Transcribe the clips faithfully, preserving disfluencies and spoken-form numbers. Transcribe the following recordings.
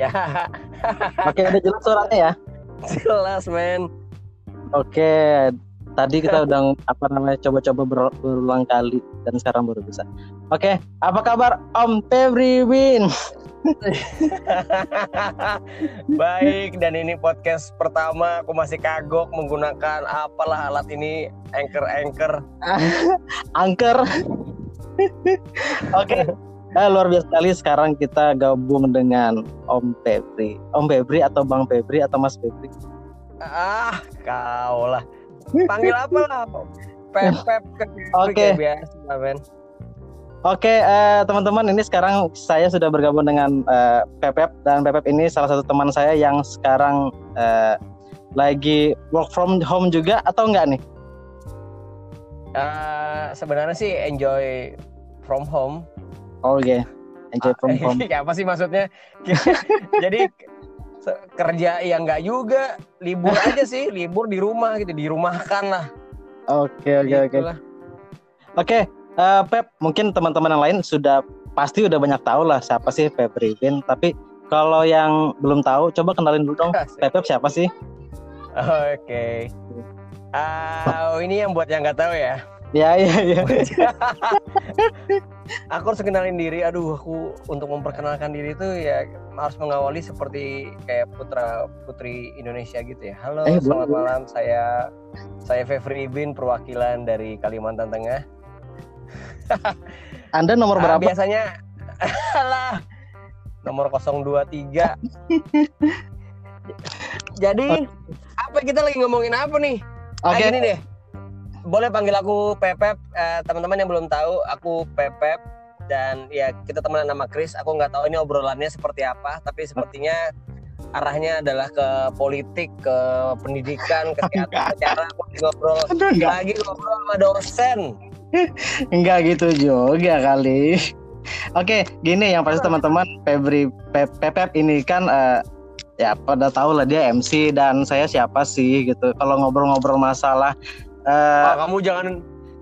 Ya. Oke, udah jelas suaranya ya? Jelas, men. Oke, tadi kita udah apa namanya coba-coba ber- berulang kali dan sekarang baru bisa. Oke, apa kabar Om Febri Iwin? Baik, dan ini podcast pertama. Aku masih kagok menggunakan apalah alat ini, anchor-anchor. Anchor. Oke, okay. Nah, luar biasa sekali sekarang kita gabung dengan Om Febri. Om Febri atau Bang Febri atau Mas Febri? Ah, kau lah. Panggil apa lah? Pep Pep Oke. Oke, okay, eh, teman-teman, ini sekarang saya sudah bergabung dengan eh, Pepep, dan Pepep ini salah satu teman saya yang sekarang eh, lagi work from home juga atau enggak nih? Uh, sebenarnya sih enjoy from home. Oh, oke, okay. Enjoy from home. Ya, apa sih maksudnya? Jadi kerja ya enggak juga, libur aja sih, libur di rumah gitu, dirumahkan lah. Oke, oke, oke. Oke. Uh, Pep, mungkin teman-teman yang lain sudah pasti udah banyak tahu lah siapa sih Pep Rizin. Tapi kalau yang belum tahu, coba kenalin dulu dong. Pep siapa sih? Oke. Okay. Uh, ini yang buat yang nggak tahu ya. Ya ya ya. Aku harus kenalin diri. Aduh, aku untuk memperkenalkan diri itu ya harus mengawali seperti kayak putra putri Indonesia gitu ya. Halo, eh, selamat bener. malam. Saya saya Febri Iwin, perwakilan dari Kalimantan Tengah. Anda nomor ah, berapa? Biasanya alah, nomor nol dua tiga. Jadi apa kita lagi ngomongin apa nih? Oke, okay. Nah, ini deh. Boleh panggil aku Pepep. Eh, teman-teman yang belum tahu, aku Pepep dan ya kita temenan sama Chris. Aku nggak tahu ini obrolannya seperti apa, tapi sepertinya arahnya adalah ke politik, ke pendidikan, kesehatan. Cara aku ngobrol lagi ngobrol sama dosen. Enggak gitu juga kali. Oke, gini yang pasti teman-teman, Febri Pepep ini kan uh, ya pada tahu lah dia M C dan saya siapa sih gitu. Kalau ngobrol-ngobrol masalah uh, ah, kamu jangan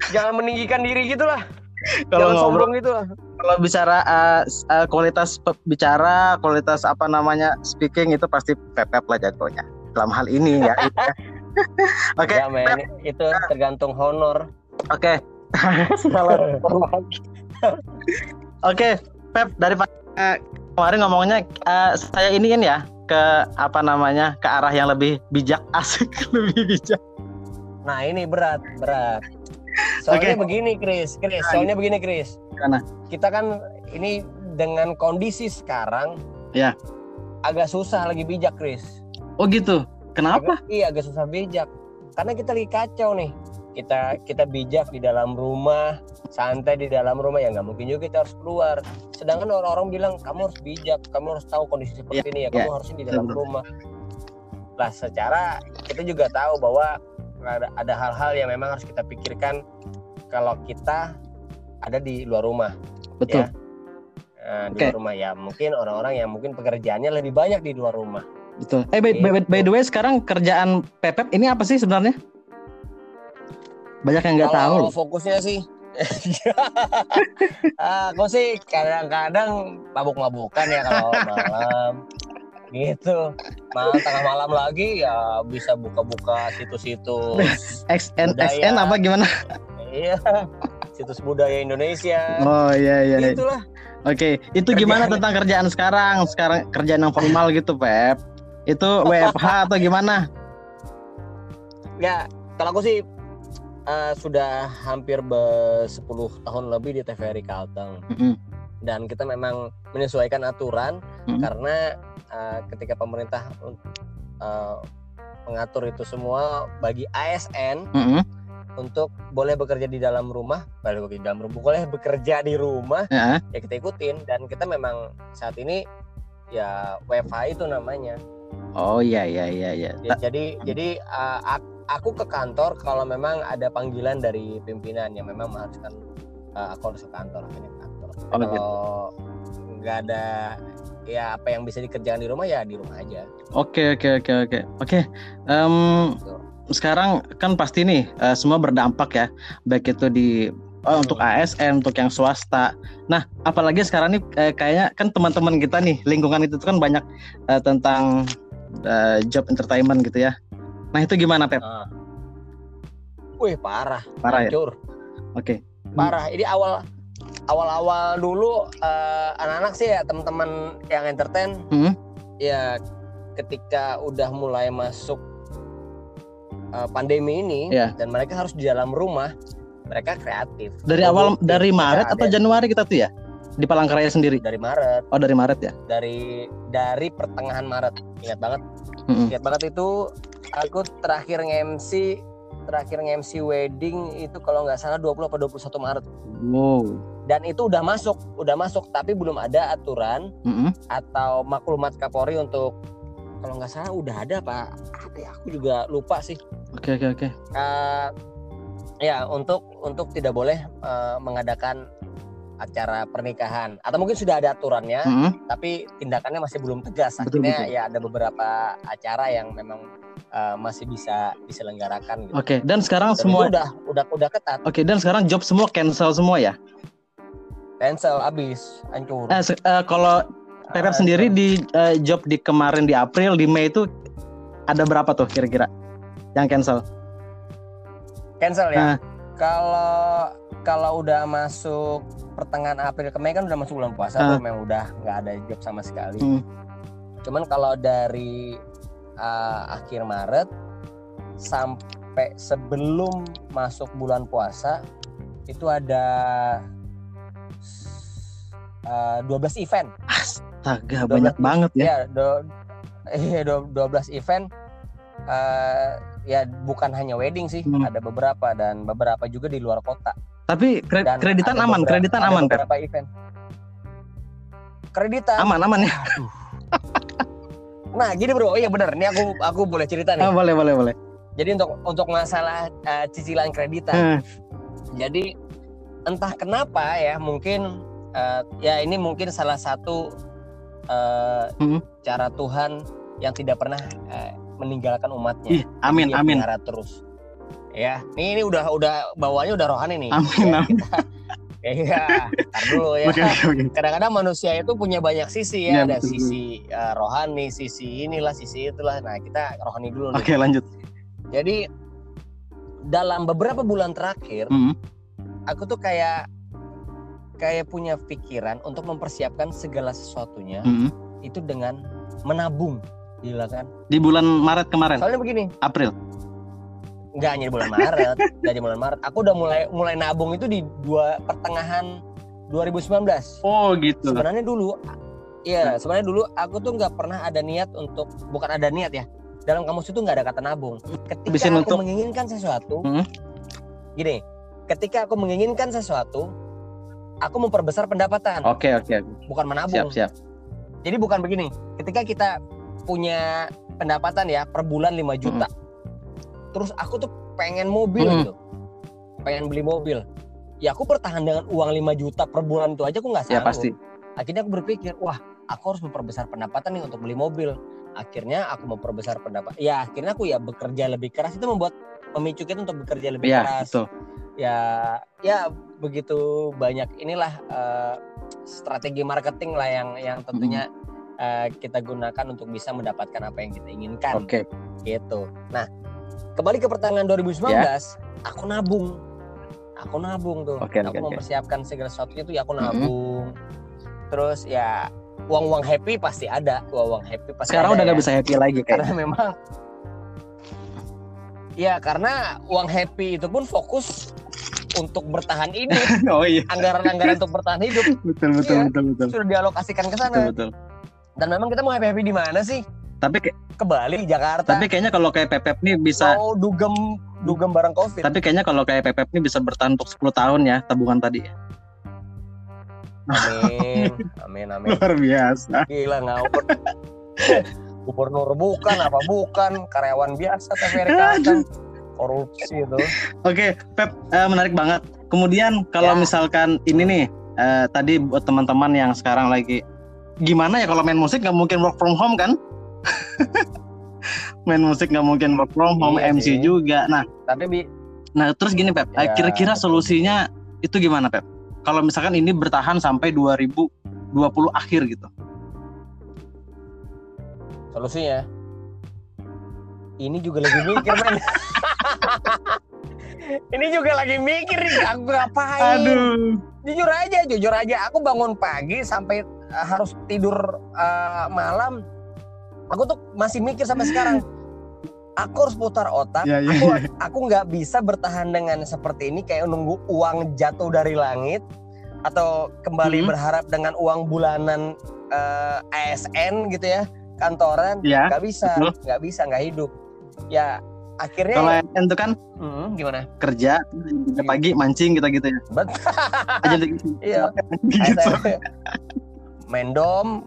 jangan meninggikan diri gitulah. Kalau ngobrol gitu lah. Kalau bicara uh, uh, kualitas bicara, kualitas apa namanya speaking itu pasti Pepep lah jagonya. Dalam hal ini ya. Oke, okay, ya, itu tergantung honor. Oke. Okay. Oke, Pep, dari uh, kemarin ngomongnya uh, saya ini kan ya ke apa namanya ke arah yang lebih bijak, asik lebih bijak. Nah ini berat berat. Soalnya okay. begini, Chris, Chris. Soalnya begini, Chris. Karena kita kan ini dengan kondisi sekarang, ya, agak susah lagi bijak, Chris. Oh gitu. Kenapa? Agak, iya, agak susah bijak. Karena kita lagi kacau nih. kita kita bijak di dalam rumah, santai di dalam rumah, ya nggak mungkin juga kita harus keluar. Sedangkan orang-orang bilang kamu harus bijak, kamu harus tahu kondisi seperti yeah, ini ya, yeah. kamu harusnya di dalam rumah. Lah secara kita juga tahu bahwa ada, ada hal-hal yang memang harus kita pikirkan kalau kita ada di luar rumah. Betul. Ya. Nah, di okay. luar rumah ya mungkin orang-orang yang mungkin pekerjaannya lebih banyak di luar rumah. Betul. Eh by, by, by the way sekarang kerjaan Pepep ini apa sih sebenarnya? Banyak yang nggak tahu. Kalau fokusnya sih, aku sih kadang-kadang mabuk-mabukan ya kalau malam, gitu. Malam tengah malam lagi ya bisa buka-buka situs-situs. A S N apa gimana? Iya, situs budaya Indonesia. Oh iya iya. Itulah. Oke, okay. Itu kerjaan. Gimana tentang kerjaan sekarang? Sekarang kerjaan yang formal gitu, Pep? Itu W F H atau gimana? Ya, kalau aku sih. Uh, sudah hampir sepuluh tahun lebih di T V R I Kalteng mm-hmm. dan kita memang menyesuaikan aturan mm-hmm. karena uh, ketika pemerintah uh, mengatur itu semua bagi A S N mm-hmm. untuk boleh bekerja di dalam rumah, boleh bekerja di dalam rumah, boleh bekerja di rumah yeah. ya kita ikutin dan kita memang saat ini ya W F H itu namanya. Oh iya iya iya iya. Jadi jadi uh, ak- Aku ke kantor kalau memang ada panggilan dari pimpinan yang memang mengharuskan uh, aku harus ke kantor, akhirnya ke kantor. Oh, kalau gitu. Nggak ada ya apa yang bisa dikerjakan di rumah ya di rumah aja. Oke oke oke oke oke. Sekarang kan pasti nih uh, semua berdampak ya, baik itu di Oh, untuk A S N, untuk yang swasta. Nah, apalagi sekarang nih eh, kayaknya kan teman-teman kita nih lingkungan itu kan banyak eh, tentang eh, job entertainment gitu ya. Nah itu gimana Pep? Uh. Wih parah, parah hancur. Ya? Oke. Okay. Parah. Ini awal awal-awal dulu uh, anak-anak sih ya teman-teman yang entertain. Hmm? Ya ketika udah mulai masuk uh, pandemi ini yeah. dan mereka harus di dalam rumah. Mereka kreatif. Dari Lalu, awal dari Maret atau Januari kita tuh ya? Di Palangka Raya sendiri? Dari Maret. Oh, dari Maret ya? Dari dari pertengahan Maret. Ingat banget. Mm-hmm. Ingat banget itu aku terakhir nge-M C terakhir nge-M C wedding itu kalau enggak salah dua puluh atau dua puluh satu Maret. Wow. Dan itu udah masuk, udah masuk tapi belum ada aturan mm-hmm. atau maklumat Kapolri untuk kalau enggak salah udah ada apa? Apa ya? Aku juga lupa sih. Oke, okay, oke, okay, oke. Okay. Uh, Ya untuk untuk tidak boleh uh, mengadakan acara pernikahan atau mungkin sudah ada aturannya mm-hmm. tapi tindakannya masih belum tegas. Akhirnya betul, betul. Ya ada beberapa acara yang memang uh, masih bisa diselenggarakan. Gitu. Oke okay, dan sekarang dan semua udah udah udah ketat. Oke okay, dan sekarang job semua cancel semua ya? Cancel abis hancur. Nah, se- uh, kalau Pepep uh, sendiri di uh, job di kemarin di April di Mei itu ada berapa tuh kira-kira yang cancel? Cancel ya. Kalau nah. kalau udah masuk pertengahan April ke Mei kan udah masuk bulan puasa nah. tuh memang udah nggak ada job sama sekali. Hmm. Cuman kalau dari uh, akhir Maret sampai sebelum masuk bulan puasa itu ada uh, dua belas event. Astaga, dua belas, banyak banget ya. Iya, do, dua belas event. Uh, Ya bukan hanya wedding sih, hmm. ada beberapa dan beberapa juga di luar kota. Tapi kre- kreditan aman, beberapa, kreditan aman beberapa Pep. Event. Kreditan aman aman ya. Nah gini bro, oh, iya benar. Ini aku aku boleh cerita nih. Ah, boleh boleh boleh. Jadi untuk untuk masalah uh, cicilan kreditan, hmm. jadi entah kenapa ya mungkin uh, ya ini mungkin salah satu uh, hmm. cara Tuhan yang tidak pernah uh, meninggalkan umatnya. Ih, amin dia amin. Pelihara terus. Ya, ini ini udah udah bawaannya udah rohani nih. Amin. Ya, amin. Kita, ya, tar dulu ya. Okay, okay. Kadang-kadang manusia itu punya banyak sisi ya, ya ada betul, sisi uh, rohani, sisi inilah, sisi itulah. Nah, kita rohani dulu nih. Oke, okay, lanjut. Jadi dalam beberapa bulan terakhir, mm-hmm. aku tuh kayak kayak punya pikiran untuk mempersiapkan segala sesuatunya mm-hmm. itu dengan menabung. Gila kan? Di bulan Maret kemarin. Soalnya begini. April. Enggak hanya di bulan Maret, enggak di bulan Maret. Aku udah mulai mulai nabung itu di dua pertengahan dua ribu sembilan belas. Oh, gitu. Sebenarnya dulu iya, hmm. sebenarnya dulu aku tuh enggak pernah ada niat untuk bukan ada niat ya. Dalam kamus itu enggak ada kata nabung. Ketika Bisin aku untuk... menginginkan sesuatu, hmm? Gini, ketika aku menginginkan sesuatu, aku memperbesar pendapatan. Oke, okay, oke. Okay. Bukan menabung. Siap, siap. Jadi bukan begini. Ketika kita punya pendapatan ya per bulan lima juta. Mm. Terus aku tuh pengen mobil mm. gitu. Pengen beli mobil. Ya aku bertahan dengan uang lima juta per bulan itu aja aku enggak sanggup. Ya pasti. Akhirnya aku berpikir, wah, aku harus memperbesar pendapatan nih untuk beli mobil. Akhirnya aku memperbesar pendapat. Ya akhirnya aku ya bekerja lebih keras itu membuat memicu kita untuk bekerja lebih ya, keras. Betul. Ya ya begitu banyak inilah uh, strategi marketing lah yang yang tentunya mm. Uh, kita gunakan untuk bisa mendapatkan apa yang kita inginkan. Oke. Okay. Gitu. Nah, kembali ke pertengahan dua ribu sembilan belas, yeah. aku nabung. Aku nabung tuh. Okay, aku okay, mempersiapkan okay. segala sesuatunya tuh ya aku nabung. Mm-hmm. Terus ya uang-uang happy pasti ada. Uang-uang happy pasti sekarang ada. Sekarang udah enggak ya. Bisa happy lagi kayaknya. Karena memang ya karena uang happy itu pun fokus untuk bertahan hidup. Oh iya. Anggaran-anggaran untuk bertahan hidup. Betul betul, ya, betul betul betul. Sudah dialokasikan ke sana. Betul betul. Dan memang kita mau happy-happy di mana sih? Tapi ke, ke Bali, Jakarta. Tapi kayaknya kalau kayak Pepep nih bisa oh, dugem dugem bareng Covid. Tapi kayaknya kalau kayak Pepep nih bisa bertahan untuk sepuluh tahun ya tabungan tadi. Amin. Amin amin. Luar biasa. Gila ngawur. Gubernur bukan apa bukan, karyawan biasa T V R I Kalteng. Korupsi itu. Oke, okay, Pep uh, menarik banget. Kemudian kalau ya. Misalkan ini nih uh, tadi buat teman-teman yang sekarang lagi gimana ya kalau main musik nggak mungkin work from home kan? Main musik nggak mungkin work from home, iya, M C sih. Juga. Nah, tapi bi- nah terus gini Pep, ya, kira-kira solusinya itu gimana Pep? Kalau misalkan ini bertahan sampai dua ribu dua puluh akhir gitu. Solusinya ini juga lagi mikir men. Ini juga lagi mikir nih, aku ngapain? Aduh. Jujur aja, jujur aja. Aku bangun pagi sampai uh, harus tidur uh, malam. Aku tuh masih mikir sampai sekarang. Aku harus putar otak. Yeah, yeah, aku yeah. aku nggak bisa bertahan dengan seperti ini, kayak nunggu uang jatuh dari langit atau kembali mm-hmm. berharap dengan uang bulanan uh, A S N gitu ya, kantoran. Yeah, gak bisa, betul. gak bisa, gak hidup. Ya. Akhirnya kalau A S N itu kan hmm, gimana? Kerja hmm. pagi mancing gitu-gitu ya. Betul. Aja gitu. Iya. Gitu. Mendom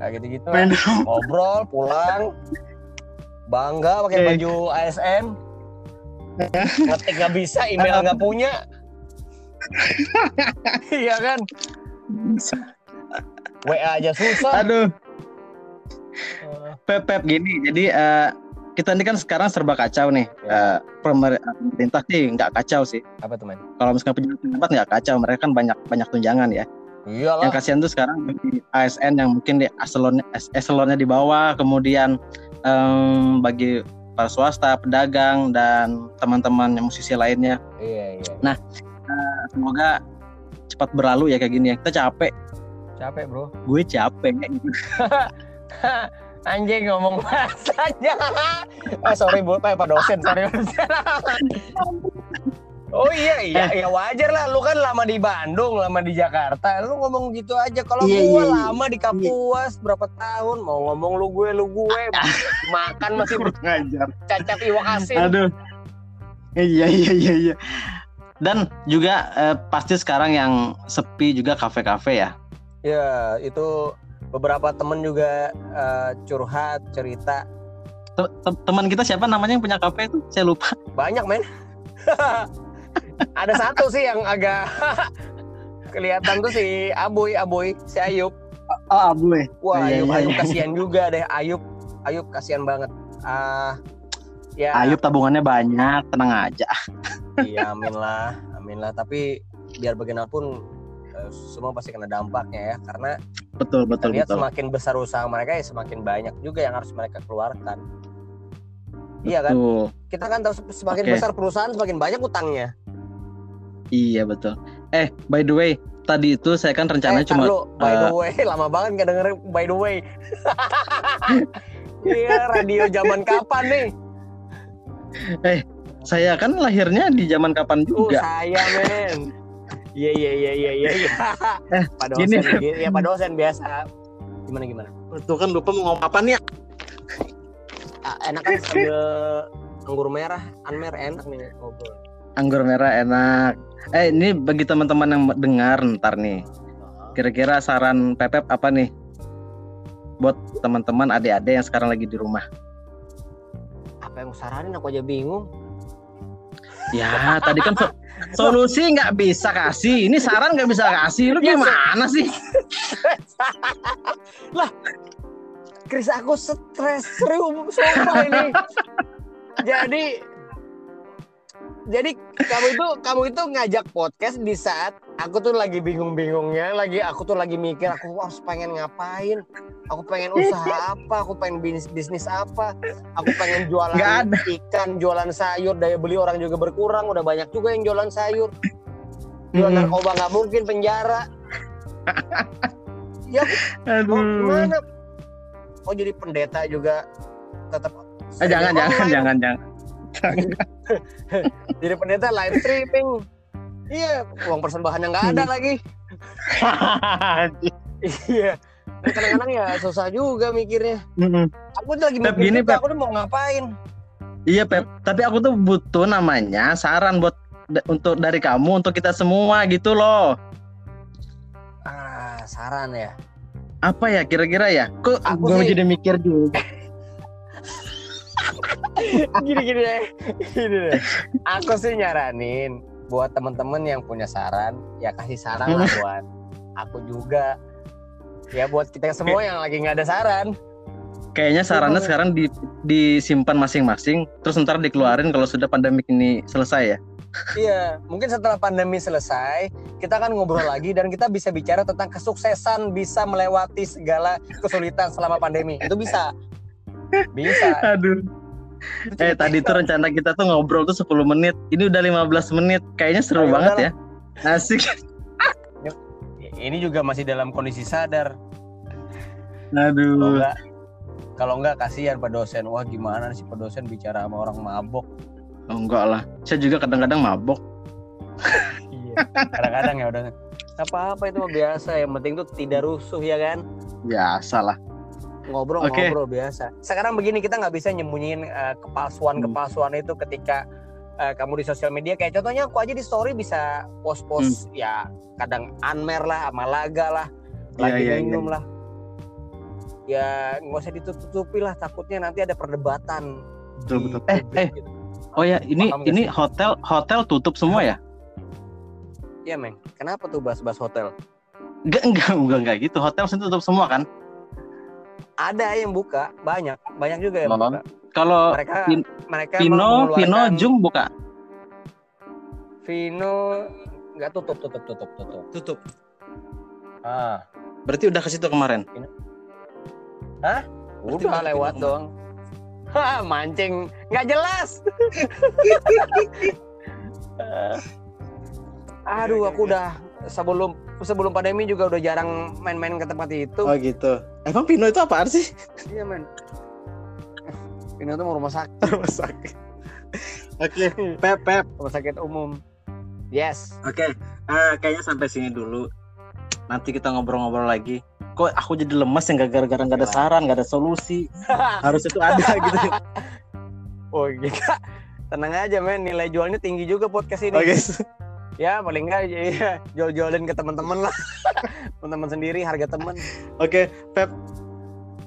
kayak gitu-gitu. Mendom. Ngobrol, pulang. Bangga pakai okay. baju A S N. Ngetik enggak bisa, email enggak punya. Iya kan? W A aja susah. Aduh. Pep-pep gini. Jadi uh, kita ini kan sekarang serba kacau nih ya. uh, Pemerintah sih nggak kacau sih. Apa teman? Kalau misalnya pejabat nggak kacau, mereka kan banyak banyak tunjangan ya. Iyalah. Yang kasihan tuh sekarang bagi A S N yang mungkin di eselonnya, eselonnya di bawah, kemudian um, bagi para swasta, pedagang dan teman-teman yang musisi lainnya. Iya iya. Nah uh, semoga cepat berlalu ya kayak gini ya. Kita capek. Capek bro. Gue capek. Anjing ngomong bahasanya. Eh sorry bu, Pak dosen, sorry. Oh iya iya ya wajar lah, lu kan lama di Bandung, lama di Jakarta, lu ngomong gitu aja. Kalau yeah, gua yeah, lama di Kapuas yeah. berapa tahun, mau ngomong lu gue lu gue, makan masih ngajar. Cacat iwak asin. Aduh. Iya iya iya iya. Dan juga eh, pasti sekarang yang sepi juga kafe-kafe ya. Ya itu. Beberapa teman juga uh, curhat, cerita. Teman kita siapa namanya yang punya kafe itu? Saya lupa. Banyak men. Ada satu sih yang agak kelihatan tuh si Aboi, Aboi, si Ayub. Oh Aboi. Wah Ayub, Ayub, Ayub kasihan juga deh Ayub. Ayub kasihan banget. Ah, uh, ya. Ayub tabungannya banyak, tenang aja. Iya amin lah, amin lah. Tapi biar bagaimanapun semua pasti kena dampaknya ya, karena betul betul lihat betul. Semakin besar usaha mereka ya semakin banyak juga yang harus mereka keluarkan. Betul. Iya kan, kita kan tahu semakin okay. besar perusahaan semakin banyak utangnya. Iya betul. Eh by the way tadi itu saya kan rencananya eh, cuma lu, by the way uh... lama banget nggak denger by the way. Iya radio zaman kapan nih? Eh saya kan lahirnya di zaman kapan juga. Uh, saya men. Iya iya iya iya iya. Pak dosen, gini. Ya Pak dosen biasa. Gimana gimana? Tuh kan lupa mau ngomong apa nih? Ah, enak kan sambil anggur merah, anmer enak nih ngobrol. Anggur merah enak. Eh ini bagi teman-teman yang dengar ntar nih. Kira-kira saran Pepep apa nih? Buat teman-teman adik-adik yang sekarang lagi di rumah. Apa yang saranin, aku aja bingung. Ya tadi kan so- solusi nggak bisa kasih, ini saran nggak bisa kasih, lu gimana sih? Lah, Chris aku stres serius soal ini. Jadi, jadi kamu itu kamu itu ngajak podcast di saat aku tuh lagi bingung-bingungnya, lagi aku tuh lagi mikir aku harus pengen ngapain, aku pengen usaha apa, aku pengen bisnis bisnis apa, aku pengen jualan ikan, jualan sayur, daya beli orang juga berkurang, udah banyak juga yang jualan sayur, jualan mm-hmm. narkoba nggak mungkin penjara. Ya, aku, oh, gimana? Oh jadi pendeta juga tetap. Ah, jangan, jangan, jangan, jangan. Jadi pendeta live streaming. Iya, uang persembahan yang nggak ada lagi. Iya. Kadang-kadang ya susah juga mikirnya. Aku tuh lagi Pep, mikir gini, juga, Pep. Aku tuh mau ngapain. Iya Pep, tapi aku tuh butuh namanya saran buat d- untuk dari kamu untuk kita semua gitu loh. Ah, saran ya. Apa ya kira-kira ya? Kok gue sih... jadi mikir juga. Gini-gini deh, gini deh. Aku sih nyaranin buat teman-teman yang punya saran, ya kasih saran lah buat aku juga. Ya buat kita semua yang lagi nggak ada saran. Kayaknya sarannya sekarang di, disimpan masing-masing, terus ntar dikeluarin kalau sudah pandemi ini selesai ya. Iya, mungkin setelah pandemi selesai kita akan ngobrol lagi dan kita bisa bicara tentang kesuksesan bisa melewati segala kesulitan selama pandemi. Itu bisa. Bisa. Aduh. Eh tadi tuh rencana kita tuh ngobrol tuh sepuluh menit. Ini udah lima belas menit. Kayaknya seru Ayo, banget dalam. Ya. Asik. Ini juga masih dalam kondisi sadar. Aduh. Kalau enggak, kalau enggak kasihan Pak dosen. Wah, gimana sih Pak dosen bicara sama orang mabok? Oh, enggak lah. Saya juga kadang-kadang mabok. Iya. Kadang-kadang ya udah. Apa-apa itu biasa. Yang penting tuh tidak rusuh ya kan? Biasalah. Ngobrol-ngobrol okay. Biasa. Sekarang begini, kita nggak bisa nyembunyiin uh, kepalsuan-kepalsuan hmm. itu ketika uh, kamu di sosial media. Kayak contohnya aku aja di story bisa post-post hmm. ya kadang Anmer lah, Malaga lah, lagi yeah, yeah, minum yeah. lah. Ya nggak usah ditutup-tutupi lah, takutnya nanti ada perdebatan. Betul, betul. Eh, eh. Gitu. Oh ya, ini Paham ini hotel hotel tutup semua ya? Iya, Meng. Kenapa tuh bahas-bahas hotel? Enggak, enggak, enggak, enggak gitu. Hotel sendiri tutup semua kan? Ada yang buka, banyak, banyak juga yang Lala. Buka. Kalau mereka, Vin, mereka Vino, Vino Jung buka. Vino nggak tutup, tutup, tutup, tutup, tutup. Ah, berarti udah ke situ kemarin? Vino. Hah? Berarti udah lewat Vino dong. Hah, mancing nggak jelas. Aduh, aku udah sebelum sebelum pandemi juga udah jarang main-main ke tempat itu. Oh gitu. Emang Pino itu apaan sih? Iya men. Pino itu mau rumah sakit. Rumah sakit. Oke. Okay. Pep Pep. Rumah sakit umum. Yes. Oke. Okay. Uh, kayaknya sampai sini dulu. Nanti kita ngobrol-ngobrol lagi. Kok aku jadi lemes yang gara-gara nggak ada saran, nggak ada solusi. Harus itu ada gitu. Oh gitu. Tenang aja men. Nilai jualnya tinggi juga podcast ini. Oke. Okay. Ya paling enggak ya, jual-jualin ke teman-teman lah. Teman-teman sendiri, harga teman. Oke, okay, Pep.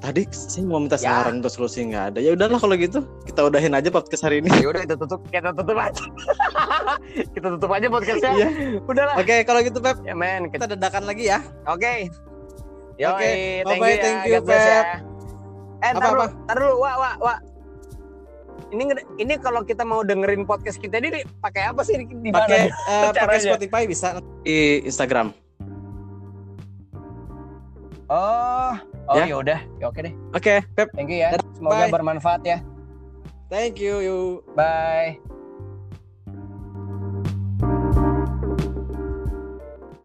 Tadi saya mau minta ya. saran untuk solusi enggak ada. Ya udahlah kalau gitu, kita udahin aja podcast hari ini. Ya udah kita tutup, kita tutup aja. Kita tutup aja podcastnya. Iya. Udahlah. Oke, okay, kalau gitu Pep. Ya men, kita dadakan lagi ya. Oke. Okay. Oke, okay. thank, okay, thank you ya, Pep. Eh, apa-apa? Entar dulu, Wak, Wak, Wak. Ini ini kalau kita mau dengerin podcast kita ini pakai apa sih? Pakai uh, pakai Spotify bisa di Instagram. Oh, oh ya udah, oke deh. Oke, okay, Pep. Thank you ya. Semoga Bye. Bermanfaat ya. Thank you. you. Bye.